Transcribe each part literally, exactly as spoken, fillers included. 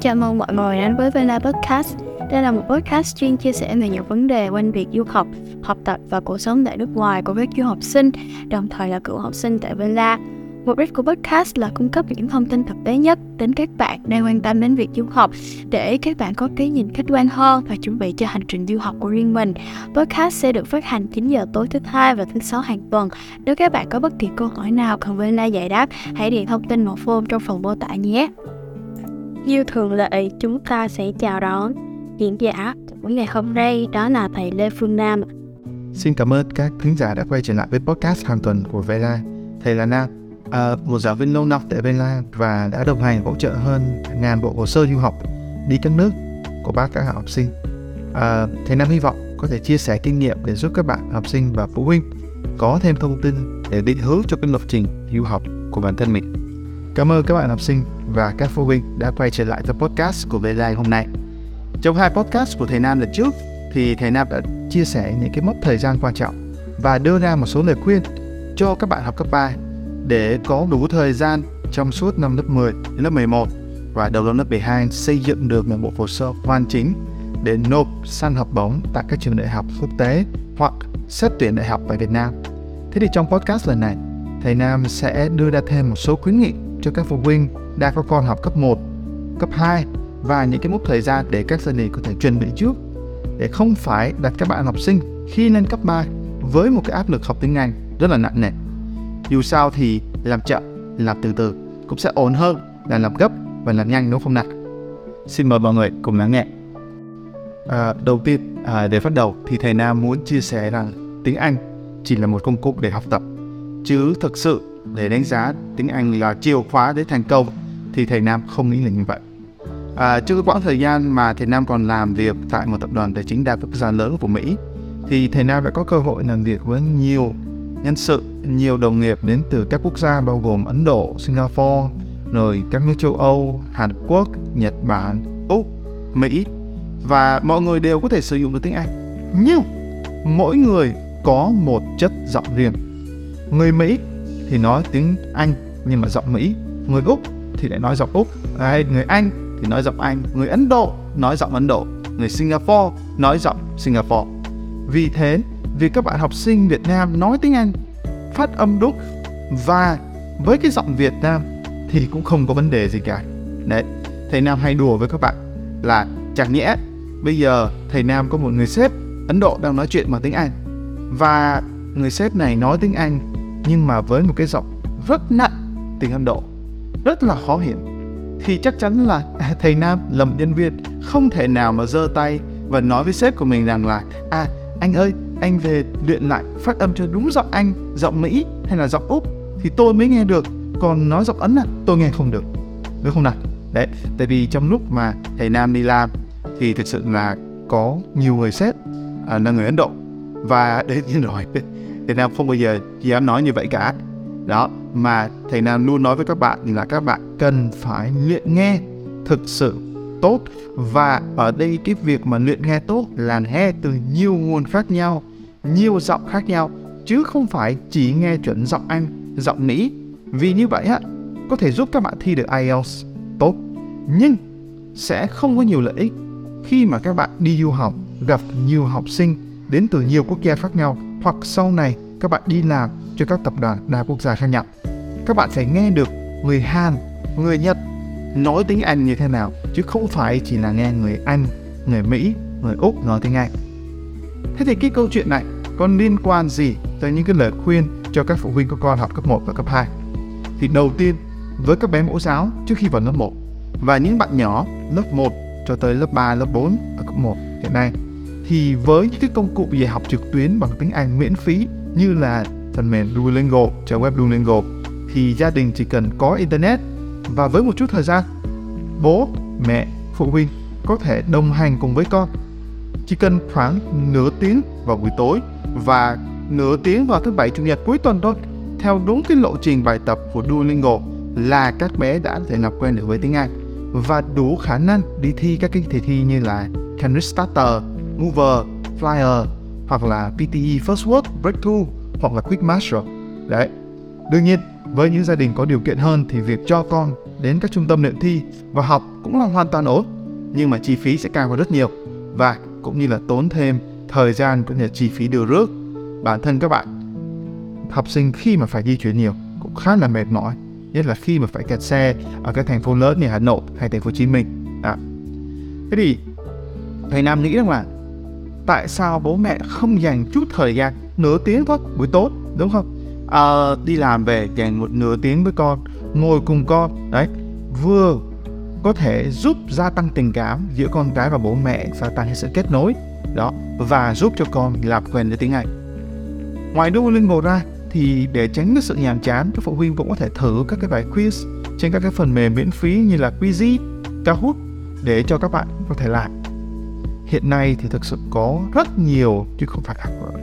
Chào mừng mọi người đến với VELA Podcast. Đây là một podcast chuyên chia sẻ về những vấn đề quanh việc du học, học tập và cuộc sống tại nước ngoài của các du học sinh, đồng thời là cựu học sinh tại VELA. Mục đích của podcast là cung cấp những thông tin thực tế nhất đến các bạn đang quan tâm đến việc du học để các bạn có cái nhìn khách quan hơn và chuẩn bị cho hành trình du học của riêng mình. Podcast sẽ được phát hành chín giờ tối thứ Hai và thứ Sáu hàng tuần. Nếu các bạn có bất kỳ câu hỏi nào cần VELA giải đáp, hãy điền thông tin một form trong phần mô tả nhé. Như thường lệ, chúng ta sẽ chào đón diễn giả của ngày hôm nay, đó là thầy Lê Phương Nam. Xin cảm ơn các thính giả đã quay trở lại với podcast hàng tuần của VELA. Thầy là Nam, à, một giáo viên lâu năm tại VELA và đã đồng hành hỗ trợ hơn ngàn bộ hồ sơ du học đi các nước của bác các học sinh. À, thầy Nam hy vọng có thể chia sẻ kinh nghiệm để giúp các bạn học sinh và phụ huynh có thêm thông tin để định hướng cho cái lộ trình du học của bản thân mình. Cảm ơn các bạn học sinh và các phụ huynh đã quay trở lại với podcast của VELA hôm nay. Trong hai podcast của thầy Nam lần trước thì thầy Nam đã chia sẻ những cái mốc thời gian quan trọng và đưa ra một số lời khuyên cho các bạn học cấp ba để có đủ thời gian trong suốt năm lớp mười đến lớp mười một và đầu năm lớp mười hai xây dựng được một bộ hồ sơ hoàn chỉnh để nộp săn học bổng tại các trường đại học quốc tế hoặc xét tuyển đại học tại Việt Nam. Thế thì trong podcast lần này, thầy Nam sẽ đưa ra thêm một số khuyến nghị cho các phụ huynh đã có con học cấp một, cấp hai và những cái mốc thời gian để các gia đình có thể chuẩn bị trước để không phải đặt các bạn học sinh khi lên cấp ba với một cái áp lực học tiếng Anh rất là nặng nề. Dù sao thì làm chậm, làm từ từ cũng sẽ ổn hơn là làm gấp và làm nhanh, đúng không nào? Xin mời mọi người cùng lắng nghe. À, đầu tiên, à, để bắt đầu thì thầy Nam muốn chia sẻ rằng tiếng Anh chỉ là một công cụ để học tập, chứ thực sự để đánh giá tiếng Anh là chìa khóa để thành công thì thầy Nam không nghĩ là như vậy. À, trước quãng thời gian mà thầy Nam còn làm việc tại một tập đoàn tài chính đa quốc gia lớn của Mỹ thì thầy Nam đã có cơ hội làm việc với nhiều nhân sự, nhiều đồng nghiệp đến từ các quốc gia bao gồm Ấn Độ, Singapore, rồi các nước châu Âu, Hàn Quốc, Nhật Bản, Úc, Mỹ, và mọi người đều có thể sử dụng được tiếng Anh, nhưng mỗi người có một chất giọng riêng. Người Mỹ thì nói tiếng Anh nhưng mà giọng Mỹ, người Úc thì lại nói giọng Úc, hay người Anh thì nói giọng Anh, người Ấn Độ nói giọng Ấn Độ, người Singapore nói giọng Singapore. Vì thế, việc các bạn học sinh Việt Nam nói tiếng Anh phát âm đúng và với cái giọng Việt Nam thì cũng không có vấn đề gì cả. Đấy, thầy Nam hay đùa với các bạn là chẳng nhẽ bây giờ thầy Nam có một người sếp Ấn Độ đang nói chuyện bằng tiếng Anh và người sếp này nói tiếng Anh nhưng mà với một cái giọng rất nặng tiếng Ấn Độ, rất là khó hiểu, thì chắc chắn là thầy Nam lầm nhân viên, không thể nào mà giơ tay và nói với sếp của mình rằng là à anh ơi, anh về luyện lại phát âm cho đúng giọng Anh, giọng Mỹ hay là giọng Úc thì tôi mới nghe được, còn nói giọng Ấn là tôi nghe không được, đúng không nào? Đấy, tại vì trong lúc mà thầy Nam đi làm thì thực sự là có nhiều người sếp à, là người Ấn Độ và đấy như rồi thầy Nam không bao giờ dám nói như vậy cả. Đó, mà thầy Nam luôn nói với các bạn là các bạn cần phải luyện nghe thực sự tốt. Và ở đây cái việc mà luyện nghe tốt là nghe từ nhiều nguồn khác nhau, nhiều giọng khác nhau, chứ không phải chỉ nghe chuẩn giọng Anh, giọng Mỹ. Vì như vậy á, có thể giúp các bạn thi được ai eo tốt, nhưng sẽ không có nhiều lợi ích khi mà các bạn đi du học, gặp nhiều học sinh đến từ nhiều quốc gia khác nhau, hoặc sau này các bạn đi làm cho các tập đoàn đa quốc gia khác nhau. Các bạn phải nghe được người Hàn, người Nhật nói tiếng Anh như thế nào, chứ không phải chỉ là nghe người Anh, người Mỹ, người Úc nói tiếng Anh. Thế thì cái câu chuyện này còn liên quan gì tới những cái lời khuyên cho các phụ huynh có con học cấp một và cấp hai? Thì đầu tiên, với các bé mẫu giáo trước khi vào lớp một và những bạn nhỏ lớp một cho tới lớp ba, lớp bốn ở cấp một hiện nay, thì với những cái công cụ dạy học trực tuyến bằng tiếng Anh miễn phí như là phần mềm Duolingo, trang web Duolingo, thì gia đình chỉ cần có internet và với một chút thời gian, bố, mẹ, phụ huynh có thể đồng hành cùng với con. Chỉ cần khoảng nửa tiếng vào buổi tối và nửa tiếng vào thứ bảy, chủ nhật cuối tuần thôi, theo đúng cái lộ trình bài tập của Duolingo là các bé đã thể làm quen được với tiếng Anh và đủ khả năng đi thi các cái đề thi như là Cambridge Starter, Mover, Flyer hoặc là pê tê e First Word, Breakthrough hoặc là Quick Master. Đấy, đương nhiên với những gia đình có điều kiện hơn thì việc cho con đến các trung tâm luyện thi và học cũng là hoàn toàn ổn, nhưng mà chi phí sẽ cao hơn rất nhiều và cũng như là tốn thêm thời gian cũng như là chi phí đưa rước. Bản thân các bạn học sinh khi mà phải di chuyển nhiều cũng khá là mệt mỏi, nhất là khi mà phải kẹt xe ở các thành phố lớn như Hà Nội hay thành phố Hồ Chí Minh. À. Thế thì thầy Nam nghĩ rằng là tại sao bố mẹ không dành chút thời gian, nửa tiếng thôi buổi tối, đúng không? À, đi làm về dành một nửa tiếng với con, ngồi cùng con, đấy, vừa có thể giúp gia tăng tình cảm giữa con cái và bố mẹ, gia tăng sự kết nối, đó, và giúp cho con làm quen với tiếng Anh. Ngoài Duolingo ra, thì để tránh cái sự nhàm chán, các phụ huynh cũng có thể thử các cái bài quiz trên các cái phần mềm miễn phí như là Quizy, Kahoot để cho các bạn có thể làm. Hiện nay thì thực sự có rất nhiều, chứ không phải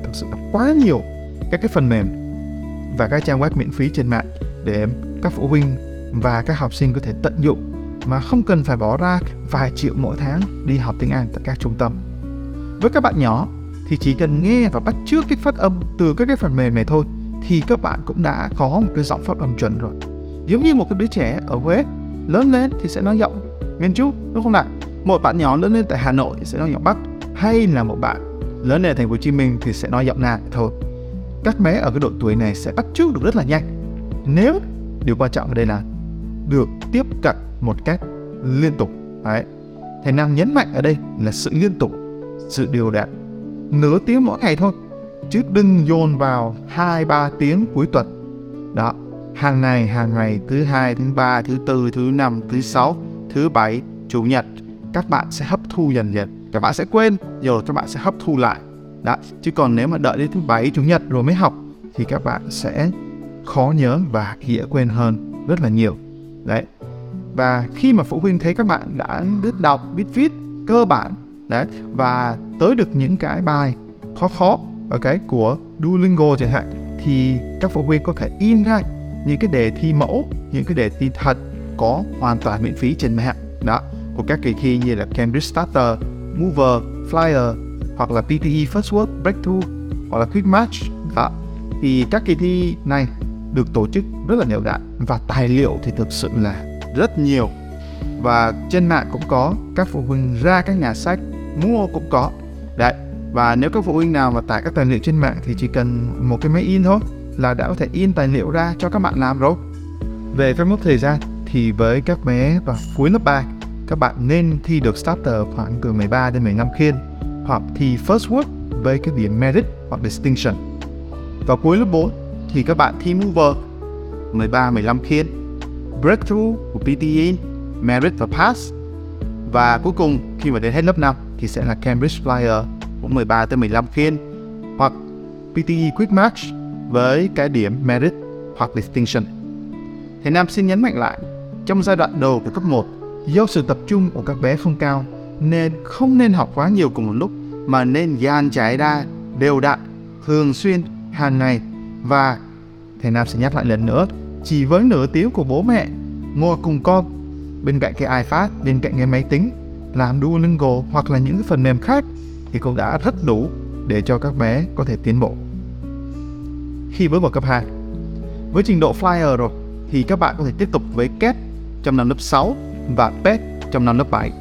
thực sự là quá nhiều, các cái phần mềm và các trang web miễn phí trên mạng để các phụ huynh và các học sinh có thể tận dụng mà không cần phải bỏ ra vài triệu mỗi tháng đi học tiếng Anh tại các trung tâm. Với các bạn nhỏ thì chỉ cần nghe và bắt chước cái phát âm từ các cái phần mềm này thôi thì các bạn cũng đã có một cái giọng phát âm chuẩn rồi. Giống như một cái đứa trẻ ở Huế lớn lên thì sẽ nói giọng miền Trung, đúng không nào? Một bạn nhỏ lớn lên tại Hà Nội thì sẽ nói giọng Bắc, hay là một bạn lớn lên ở thành phố Hồ Chí Minh thì sẽ nói giọng Nam thôi. Các bé ở cái độ tuổi này sẽ bắt chước được rất là nhanh. Nếu điều quan trọng ở đây là được tiếp cận một cách liên tục. Đấy. Thầy Nam nhấn mạnh ở đây là sự liên tục, sự đều đặn, nửa tiếng mỗi ngày thôi, chứ đừng dồn vào hai ba tiếng cuối tuần. Đó, hàng ngày, hàng ngày, thứ hai, thứ ba, thứ tư, thứ năm, thứ sáu, thứ bảy, chủ nhật, các bạn sẽ hấp thu dần dần. Các bạn sẽ quên, rồi các bạn sẽ hấp thu lại. Đó, chứ còn nếu mà đợi đến thứ bảy, chủ nhật rồi mới học thì các bạn sẽ khó nhớ và dễ quên hơn rất là nhiều. Đấy. Và khi mà phụ huynh thấy các bạn đã biết đọc, biết viết cơ bản, đấy, và tới được những cái bài khó khó ở cái của Duolingo chẳng hạn, thì các phụ huynh có thể in ra những cái đề thi mẫu, những cái đề thi thật có hoàn toàn miễn phí trên mạng đó, của các kỳ thi như là Cambridge Starter, Mover, Flyer hoặc là pê tê e First Word Breakthrough hoặc là Quick Match đó. Thì các kỳ thi này được tổ chức rất là đều đặn và tài liệu thì thực sự là rất nhiều, và trên mạng cũng có, các phụ huynh ra các nhà sách mua cũng có đấy. Và nếu các phụ huynh nào mà tải các tài liệu trên mạng thì chỉ cần một cái máy in thôi là đã có thể in tài liệu ra cho các bạn làm rồi. Về framework thời gian thì với các bé vào cuối lớp ba, các bạn nên thi được starter khoảng từ mười ba đến mười lăm khiên, hoặc thi first word với cái điểm merit hoặc distinction. Vào cuối lớp bốn thì các bạn thi mover mười ba mười lăm khiên, breakthrough của pê tê e, merit và pass. Và cuối cùng khi mà đến hết lớp năm thì sẽ là Cambridge Flyer cũng mười ba tới mười lăm phiên, hoặc pê tê e Quick Match với cái điểm merit hoặc distinction. Thầy Nam xin nhấn mạnh lại, trong giai đoạn đầu của cấp một, do sự tập trung của các bé không cao nên không nên học quá nhiều cùng một lúc, mà nên dàn trải ra đều đặn, thường xuyên, hàng ngày. Và thầy Nam sẽ nhắc lại lần nữa, chỉ với nửa tiếng của bố mẹ ngồi cùng con bên cạnh cái iPad, bên cạnh cái máy tính, làm Duolingo hoặc là những cái phần mềm khác thì cũng đã rất đủ để cho các bé có thể tiến bộ. Khi bước vào cấp hai, với trình độ Flyer rồi thì các bạn có thể tiếp tục với ca e tê trong năm lớp sáu và pê e tê trong năm lớp bảy.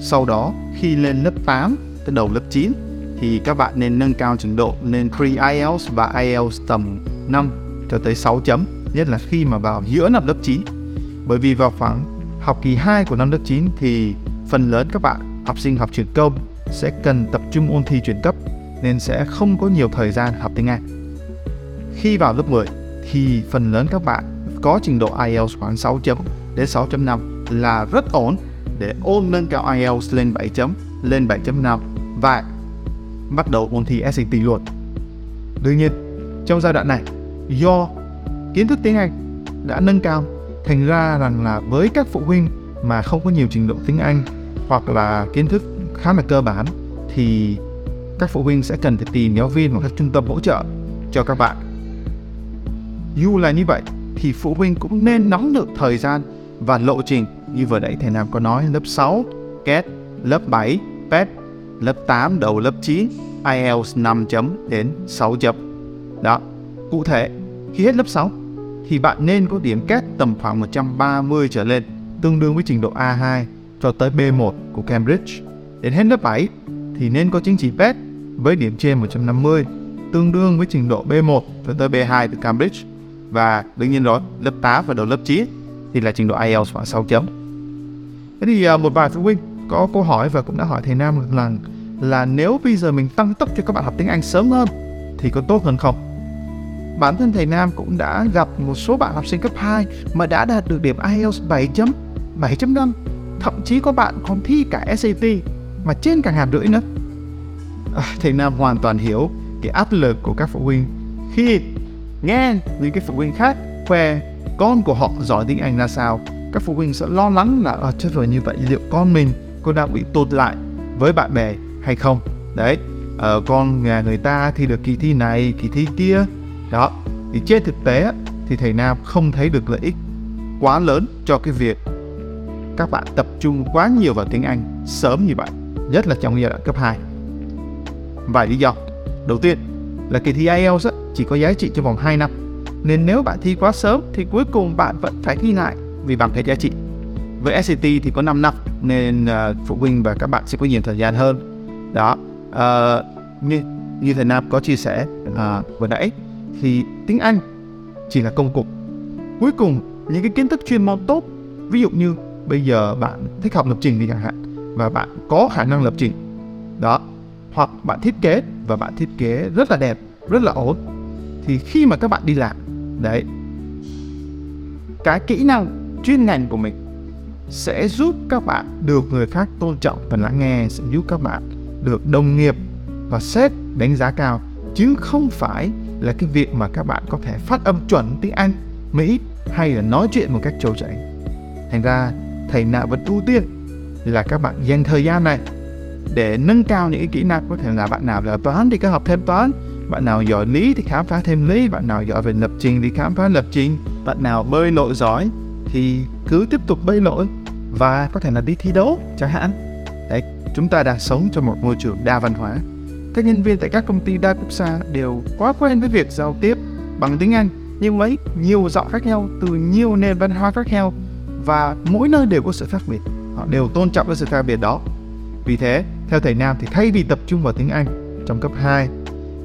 Sau đó khi lên lớp tám tới đầu lớp chín thì các bạn nên nâng cao trình độ lên Pre-ai eo và ai eo tầm năm cho tới sáu chấm, nhất là khi mà vào giữa năm lớp chín. Bởi vì vào khoảng học kỳ hai của năm lớp chín thì phần lớn các bạn học sinh học truyền công sẽ cần tập trung ôn thi chuyển cấp nên sẽ không có nhiều thời gian học tiếng Anh. Khi vào lớp mười thì phần lớn các bạn có trình độ ai eo khoảng sáu chấm đến sáu chấm năm là rất ổn để ôn nâng cao ai eo lên bảy chấm, lên bảy chấm năm và bắt đầu ôn thi ét a tê luôn. Đương nhiên, trong giai đoạn này do kiến thức tiếng Anh đã nâng cao, thành ra rằng là với các phụ huynh mà không có nhiều trình độ tiếng Anh hoặc là kiến thức khá là cơ bản thì các phụ huynh sẽ cần phải tìm giáo viên hoặc các trung tâm hỗ trợ cho các bạn. Dù là như vậy thì phụ huynh cũng nên nắm được thời gian và lộ trình như vừa nãy thầy Nam có nói, lớp sáu, ca e tê, lớp bảy, pê e tê, lớp tám, đầu lớp chín, ai eo năm chấm đến sáu chấm. Đó, cụ thể khi hết lớp sáu thì bạn nên có điểm ca e tê tầm khoảng một trăm ba mươi trở lên, tương đương với trình độ A hai cho tới B một của Cambridge. Đến hết lớp bảy thì nên có chứng chỉ pê e tê với điểm trên một trăm năm mươi, tương đương với trình độ B một cho tới B hai từ Cambridge. Và đương nhiên rồi, lớp tám và đầu lớp chín thì là trình độ ai eo khoảng sáu chấm. Thế thì một vài phụ huynh có câu hỏi và cũng đã hỏi thầy Nam một lần là nếu bây giờ mình tăng tốc cho các bạn học tiếng Anh sớm hơn thì có tốt hơn không? Bản thân thầy Nam cũng đã gặp một số bạn học sinh cấp hai mà đã đạt được điểm ai eo bảy chấm bảy chấm năm, thậm chí có bạn còn thi cả ét a tê mà trên cả ngàn rưỡi nữa. À, thầy Nam hoàn toàn hiểu cái áp lực của các phụ huynh khi nghe những cái phụ huynh khác khoe con của họ giỏi tiếng Anh ra sao. Các phụ huynh sẽ lo lắng là à, chết rồi, như vậy liệu con mình có đang bị tụt lại với bạn bè hay không? Đấy, à, con nhà người ta thi được kỳ thi này, kỳ thi kia. Đó, thì trên thực tế thì thầy Nam không thấy được lợi ích quá lớn cho cái việc các bạn tập trung quá nhiều vào tiếng Anh sớm như vậy, nhất là trong giai đoạn cấp hai. Vài lý do. Đầu tiên là kỳ thi ai eo chỉ có giá trị trong vòng hai năm, nên nếu bạn thi quá sớm thì cuối cùng bạn vẫn phải thi lại vì bằng cái giá trị. Với ét a tê thì có năm năm, nên phụ huynh và các bạn sẽ có nhiều thời gian hơn. Đó, uh, như, như thầy Nam có chia sẻ uh, vừa nãy, thì tiếng Anh chỉ là công cụ. Cuối cùng, những cái kiến thức chuyên môn tốt, ví dụ như bây giờ bạn thích học lập trình thì chẳng hạn, và bạn có khả năng lập trình đó, hoặc bạn thiết kế và bạn thiết kế rất là đẹp, rất là ổn, thì khi mà các bạn đi làm đấy, cái kỹ năng chuyên ngành của mình sẽ giúp các bạn được người khác tôn trọng và lắng nghe, sẽ giúp các bạn được đồng nghiệp và sếp đánh giá cao, chứ không phải là cái việc mà các bạn có thể phát âm chuẩn tiếng Anh, Mỹ hay là nói chuyện một cách trôi chảy. Thành ra thầy Nam vẫn ưu tiên là các bạn dành thời gian này để nâng cao những kỹ năng. Có thể là bạn nào là toán thì cứ học thêm toán, bạn nào giỏi lý thì khám phá thêm lý, bạn nào giỏi về lập trình thì khám phá lập trình, bạn nào bơi lội giỏi thì cứ tiếp tục bơi lội và có thể là đi thi đấu chẳng hạn. Đấy, chúng ta đang sống trong một môi trường đa văn hóa. Các nhân viên tại các công ty đa quốc gia đều quá quen với việc giao tiếp bằng tiếng Anh, nhưng lấy nhiều giọng khác nhau từ nhiều nền văn hóa khác nhau, và mỗi nơi đều có sự khác biệt. Họ đều tôn trọng với sự khác biệt đó. Vì thế, theo thầy Nam thì thay vì tập trung vào tiếng Anh trong cấp hai,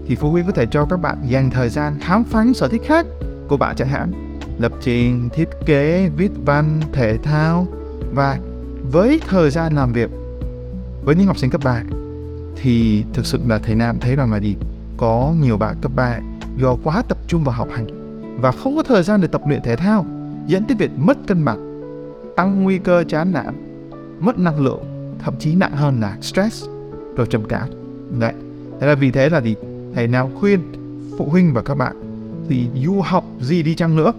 thì phụ huynh có thể cho các bạn dành thời gian khám phá những sở thích khác của bạn chẳng hạn, lập trình, thiết kế, viết văn, thể thao. Và với thời gian làm việc với những học sinh cấp ba thì thực sự là thầy Nam thấy rằng là gì, có nhiều bạn cấp ba do quá tập trung vào học hành và không có thời gian để tập luyện thể thao, dẫn tới việc mất cân bằng, tăng nguy cơ chán nản, mất năng lượng, thậm chí nặng hơn là stress rồi trầm cảm. Đấy, thế là vì thế là gì, thầy Nam khuyên phụ huynh và các bạn thì du học gì đi chăng nữa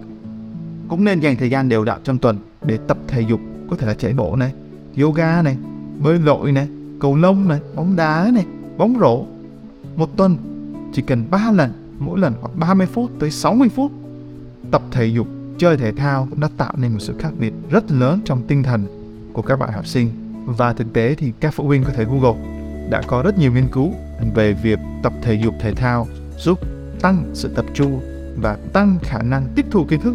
cũng nên dành thời gian đều đặn trong tuần để tập thể dục, có thể là chạy bộ này, yoga này, bơi lội này, cầu lông này, bóng đá này, bóng rổ. Một tuần chỉ cần ba lần, mỗi lần khoảng ba mươi phút tới sáu mươi phút tập thể dục, chơi thể thao cũng đã tạo nên một sự khác biệt rất lớn trong tinh thần của các bạn học sinh. Và thực tế thì các phụ huynh có thể Google, đã có rất nhiều nghiên cứu về việc tập thể dục thể thao giúp tăng sự tập trung và tăng khả năng tiếp thu kiến thức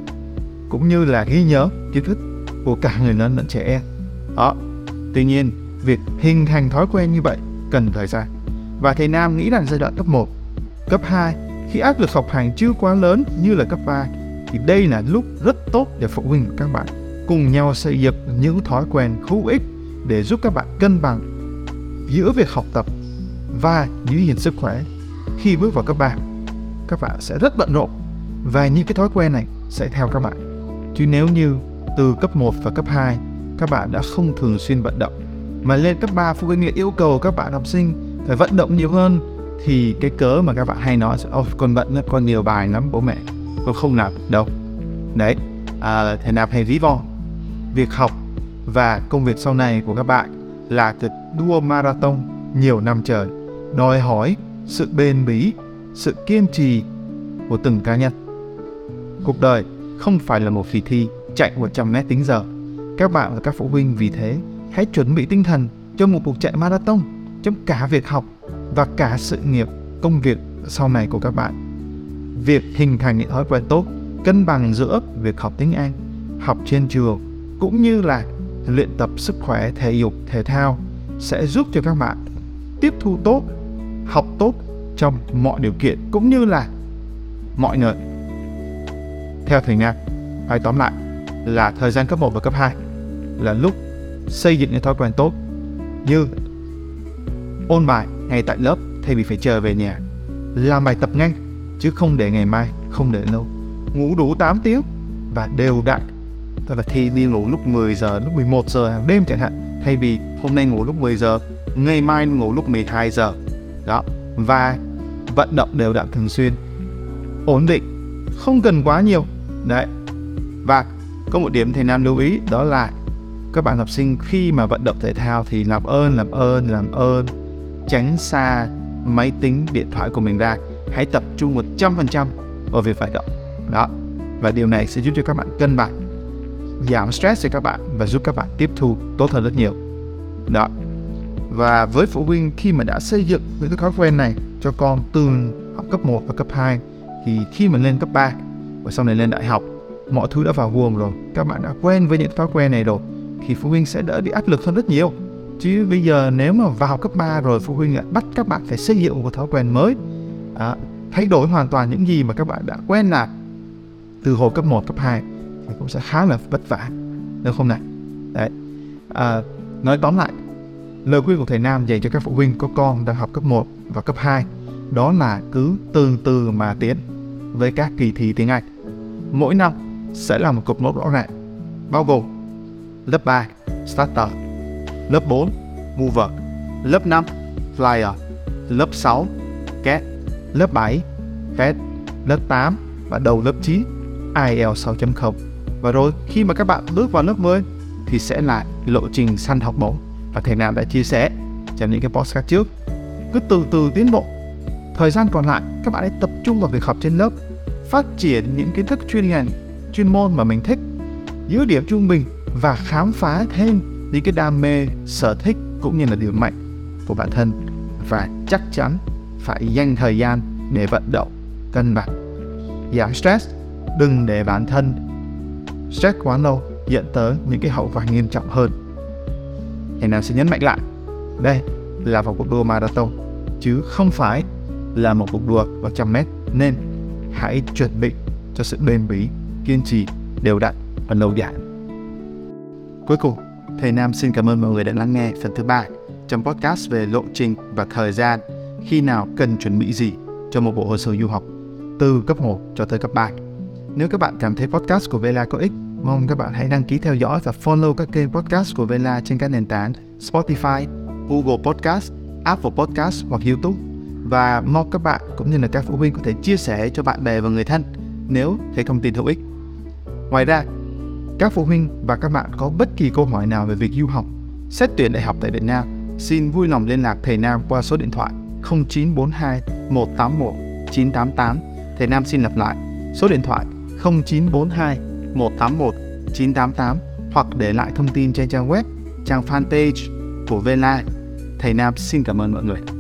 cũng như là ghi nhớ kiến thức của cả người lớn lẫn trẻ em. Đó. Tuy nhiên, việc hình thành thói quen như vậy cần thời gian. Và thầy Nam nghĩ rằng giai đoạn cấp một, cấp hai, khi áp lực học hành chưa quá lớn như là cấp ba, thì đây là lúc rất tốt để phụ huynh của các bạn cùng nhau xây dựng những thói quen hữu ích để giúp các bạn cân bằng giữa việc học tập và giữ gìn sức khỏe. Khi bước vào cấp ba, các bạn sẽ rất bận rộn và những cái thói quen này sẽ theo các bạn. Chứ nếu như từ cấp một và cấp hai các bạn đã không thường xuyên vận động, mà lên cấp ba phụ huynh yêu cầu các bạn học sinh phải vận động nhiều hơn, thì cái cớ mà các bạn hay nói là oh, con bận lắm, con nhiều bài lắm bố mẹ, con không làm đâu. Đấy, à, thầy Nam hay ví von việc học và công việc sau này của các bạn là cuộc đua marathon nhiều năm trời, đòi hỏi sự bền bỉ, sự kiên trì của từng cá nhân. Cuộc đời không phải là một kỳ thi chạy một trăm mét tính giờ. Các bạn và các phụ huynh vì thế hãy chuẩn bị tinh thần cho một cuộc chạy marathon trong cả việc học và cả sự nghiệp, công việc sau này của các bạn. Việc hình thành những thói quen tốt cân bằng giữa việc học tiếng Anh, học trên trường cũng như là luyện tập sức khỏe, thể dục, thể thao sẽ giúp cho các bạn tiếp thu tốt, học tốt trong mọi điều kiện cũng như là mọi nơi. Theo thầy Nga, hãy tóm lại là thời gian cấp một và cấp hai là lúc xây dựng những thói quen tốt như ôn bài ngay tại lớp thay vì phải chờ về nhà, làm bài tập nhanh chứ không để ngày mai, không để lâu, ngủ đủ tám tiếng và đều đặn, tức là thi đi ngủ lúc mười giờ, lúc mười một giờ hàng đêm chẳng hạn, thay vì hôm nay ngủ lúc mười giờ, ngày mai ngủ lúc mười hai giờ đó, và vận động đều đặn thường xuyên, ổn định, không cần quá nhiều đấy. Và có một điểm thầy Nam lưu ý đó là các bạn học sinh khi mà vận động thể thao thì làm ơn làm ơn làm ơn tránh xa máy tính, điện thoại của mình ra, hãy tập trung một trăm phần trăm vào việc vận động đó, và điều này sẽ giúp cho các bạn cân bằng, giảm stress cho các bạn và giúp các bạn tiếp thu tốt hơn rất nhiều đó. Và với phụ huynh, khi mà đã xây dựng những cái thói quen này cho con từ học cấp một và cấp hai thì khi mà lên cấp ba và sau này lên đại học, mọi thứ đã vào guồng rồi, các bạn đã quen với những thói quen này rồi thì phụ huynh sẽ đỡ bị áp lực hơn rất nhiều. Chứ bây giờ nếu mà vào cấp ba rồi, phụ huynh lại bắt các bạn phải xây dựng một thói quen mới, à, thay đổi hoàn toàn những gì mà các bạn đã quen làm từ hồi cấp một, cấp hai thì cũng sẽ khá là vất vả, đúng không nào? Đấy. À, nói tóm lại, lời khuyên của thầy Nam dành cho các phụ huynh có con đang học cấp một và cấp hai đó là cứ từ từ mà tiến với các kỳ thi tiếng Anh. Mỗi năm sẽ là một cột mốc rõ ràng, bao gồm lớp ba Starter, lớp bốn Mover, lớp năm Flyer, lớp sáu ca e tê, lớp bảy pê e tê, lớp tám và đầu lớp chín ai eo sáu chấm không. Và rồi khi mà các bạn bước vào lớp mười thì sẽ là lộ trình săn học bổng và thầy Nam đã chia sẻ trong những cái podcast trước. Cứ từ từ tiến bộ. Thời gian còn lại các bạn hãy tập trung vào việc học trên lớp, phát triển những kiến thức chuyên ngành, chuyên môn mà mình thích, giữ điểm trung bình và khám phá thêm những cái đam mê, sở thích cũng như là điểm mạnh của bản thân. Và chắc chắn phải dành thời gian để vận động, cân bằng, giảm stress, đừng để bản thân stress quá lâu dẫn tới những cái hậu quả nghiêm trọng hơn. Thầy Nam sẽ nhấn mạnh lại, đây là một cuộc đua marathon chứ không phải là một cuộc đua vào trăm mét, nên hãy chuẩn bị cho sự bền bỉ, kiên trì, đều đặn và lâu dài. Cuối cùng, thầy Nam xin cảm ơn mọi người đã lắng nghe phần thứ ba trong podcast về lộ trình và thời gian, khi nào cần chuẩn bị gì cho một bộ hồ sơ du học từ cấp một cho tới cấp ba. Nếu các bạn cảm thấy podcast của Vela có ích, mong các bạn hãy đăng ký theo dõi và follow các kênh podcast của Vela trên các nền tảng Spotify, Google Podcast, Apple Podcast hoặc YouTube. Và mong các bạn cũng như là các phụ huynh có thể chia sẻ cho bạn bè và người thân nếu thấy thông tin hữu ích. Ngoài ra, các phụ huynh và các bạn có bất kỳ câu hỏi nào về việc du học, xét tuyển đại học tại Việt Nam, xin vui lòng liên lạc thầy Nam qua số điện thoại không chín bốn hai một tám một chín tám tám. Thầy Nam xin lặp lại, số điện thoại không chín bốn hai một tám một chín tám tám, hoặc để lại thông tin trên trang web, trang fanpage của Vela. Thầy Nam xin cảm ơn mọi người.